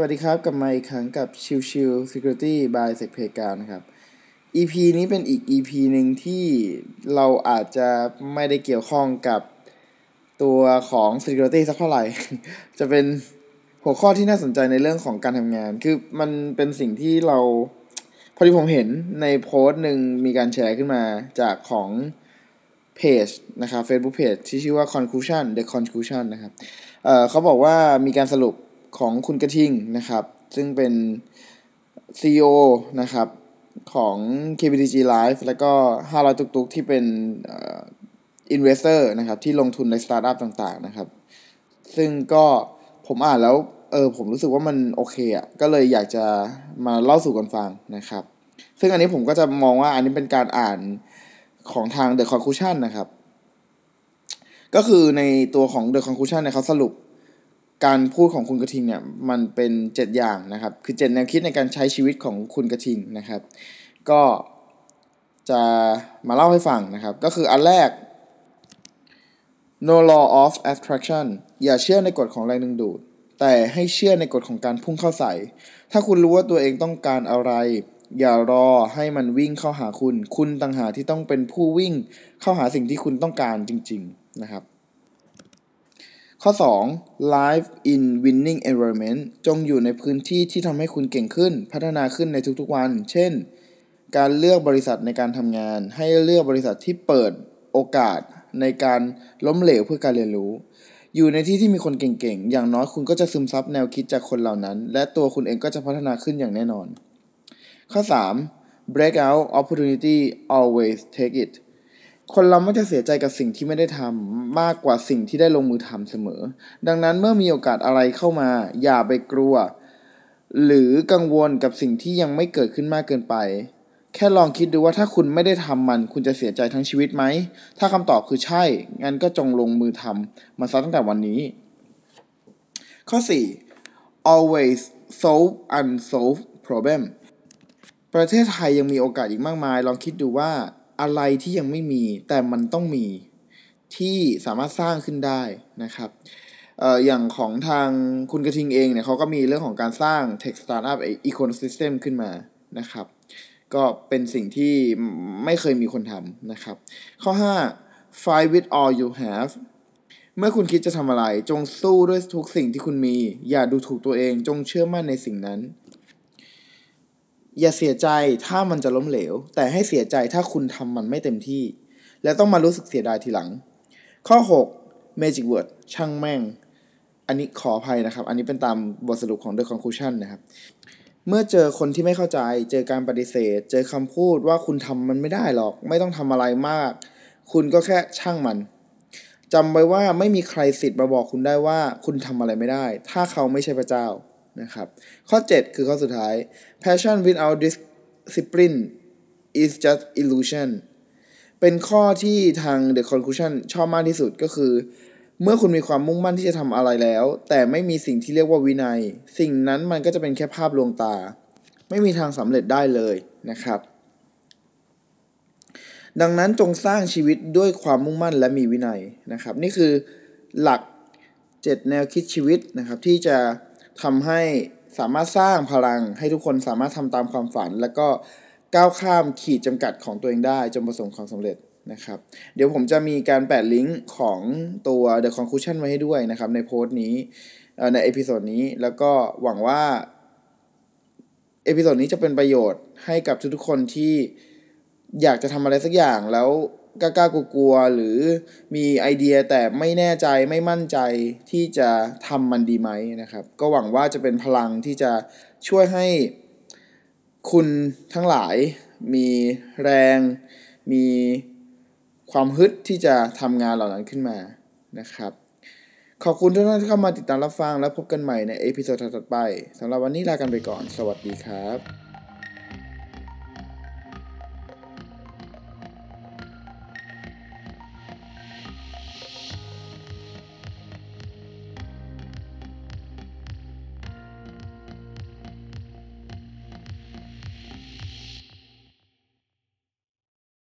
วัสดีครับกลับมาอีกครั้งกับชิวชิว Security by Sec Playground นะครับ EP นี้เป็นอีก EP หนึ่งที่เราอาจจะไม่ได้เกี่ยวข้องกับตัวของ Security สักเท่าไหร่ จะเป็นหัวข้อที่น่าสนใจในเรื่องของการทำงานคือมันเป็นสิ่งที่เราพอดีผมเห็นในโพสต์หนึ่งมีการแชร์ขึ้นมาจากของเพจนะครับ Facebook Page ที่ชื่อว่า Conclusion The Conclusion นะครับเขาบอกว่ามีการสรุปของคุณกระทิงนะครับซึ่งเป็น CEO นะครับของ KBTG Live แล้วก็500ตุกๆที่เป็นinvestor นะครับที่ลงทุนในสตาร์ทอัพต่างๆนะครับซึ่งก็ผมอ่านแล้วผมรู้สึกว่ามันโอเคอ่ะก็เลยอยากจะมาเล่าสู่กันฟังนะครับซึ่งอันนี้ผมก็จะมองว่าอันนี้เป็นการอ่านของทาง The Conclusion นะครับก็คือในตัวของ The Conclusion เนี่ยเขาสรุปการพูดของคุณกระทิงเนี่ยมันเป็น7อย่างนะครับคือ7แนวคิดในการใช้ชีวิตของคุณกระทิงนะครับก็จะมาเล่าให้ฟังนะครับก็คืออันแรก No law of attraction อย่าเชื่อในกฎของแรงดึงดูดแต่ให้เชื่อในกฎของการพุ่งเข้าใส่ถ้าคุณรู้ว่าตัวเองต้องการอะไรอย่ารอให้มันวิ่งเข้าหาคุณคุณต่างหากที่ต้องเป็นผู้วิ่งเข้าหาสิ่งที่คุณต้องการจริงๆนะครับข้อ2 Live in winning environment จงอยู่ในพื้นที่ที่ทำให้คุณเก่งขึ้นพัฒนาขึ้นในทุกๆวันเช่นการเลือกบริษัทในการทำงานให้เลือกบริษัทที่เปิดโอกาสในการล้มเหลวเพื่อการเรียนรู้อยู่ในที่ที่มีคนเก่งๆอย่างน้อยคุณก็จะซึมซับแนวคิดจากคนเหล่านั้นและตัวคุณเองก็จะพัฒนาขึ้นอย่างแน่นอนข้อ3 Breakout opportunity always take itคนเรามักจะเสียใจกับสิ่งที่ไม่ได้ทำมากกว่าสิ่งที่ได้ลงมือทำเสมอดังนั้นเมื่อมีโอกาสอะไรเข้ามาอย่าไปกลัวหรือกังวลกับสิ่งที่ยังไม่เกิดขึ้นมากเกินไปแค่ลองคิดดูว่าถ้าคุณไม่ได้ทำมันคุณจะเสียใจทั้งชีวิตไหมถ้าคำตอบคือใช่งั้นก็จงลงมือทำมันซะตั้งแต่วันนี้ข้อ4 always solve unsolved problem ประเทศไทยยังมีโอกาสอีกมากมายลองคิดดูว่าอะไรที่ยังไม่มีแต่มันต้องมีที่สามารถสร้างขึ้นได้นะครับอย่างของทางคุณกระทิงเองเนี่ยเขาก็มีเรื่องของการสร้าง Tech Startup Ecosystem ขึ้นมานะครับก็เป็นสิ่งที่ไม่เคยมีคนทำนะครับข้อ5 Fight with all you have เมื่อคุณคิดจะทำอะไรจงสู้ด้วยทุกสิ่งที่คุณมีอย่าดูถูกตัวเองจงเชื่อมั่นในสิ่งนั้นอย่าเสียใจถ้ามันจะล้มเหลวแต่ให้เสียใจถ้าคุณทำมันไม่เต็มที่แล้วต้องมารู้สึกเสียดายทีหลังข้อ6 Magic Word ช่างแม่งอันนี้ขออภัยนะครับอันนี้เป็นตามบทสรุปของ The Conclusion นะครับเมื่อเจอคนที่ไม่เข้าใจเจอการปฏิเสธเจอคำพูดว่าคุณทำมันไม่ได้หรอกไม่ต้องทำอะไรมากคุณก็แค่ช่างมันจำไว้ว่าไม่มีใครสิทธิ์มาบอกคุณได้ว่าคุณทำอะไรไม่ได้ถ้าเขาไม่ใช่พระเจ้านะครับข้อ7คือข้อสุดท้าย Passion without discipline is just illusion เป็นข้อที่ทาง The Conclusion ชอบมากที่สุดก็คือเมื่อคุณมีความมุ่งมั่นที่จะทำอะไรแล้วแต่ไม่มีสิ่งที่เรียกว่าวินัยสิ่งนั้นมันก็จะเป็นแค่ภาพลวงตาไม่มีทางสำเร็จได้เลยนะครับดังนั้นจงสร้างชีวิตด้วยความมุ่งมั่นและมีวินัยนะครับนี่คือหลัก7แนวคิดชีวิตนะครับที่จะทำให้สามารถสร้างพลังให้ทุกคนสามารถทำตามความฝันแล้วก็ก้าวข้ามขีดจำกัดของตัวเองได้จนประสบความสำเร็จนะครับเดี๋ยวผมจะมีการแปะลิงก์ของตัว The Conclusion ไว้ให้ด้วยนะครับในโพสต์นี้ในเอพิโซดนี้แล้วก็หวังว่าเอพิโซดนี้จะเป็นประโยชน์ให้กับทุกๆคนที่อยากจะทำอะไรสักอย่างแล้วกล้ากลัวๆหรือมีไอเดียแต่ไม่แน่ใจไม่มั่นใจที่จะทำมันดีไหมนะครับก็หวังว่าจะเป็นพลังที่จะช่วยให้คุณทั้งหลายมีแรงมีความฮึดที่จะทำงานเหล่านั้นขึ้นมานะครับขอบคุณทุกท่านที่เข้ามาติดตามรับฟังและพบกันใหม่ในเอพิโซดถัดไปสำหรับวันนี้ลากันไปก่อนสวัสดีครับ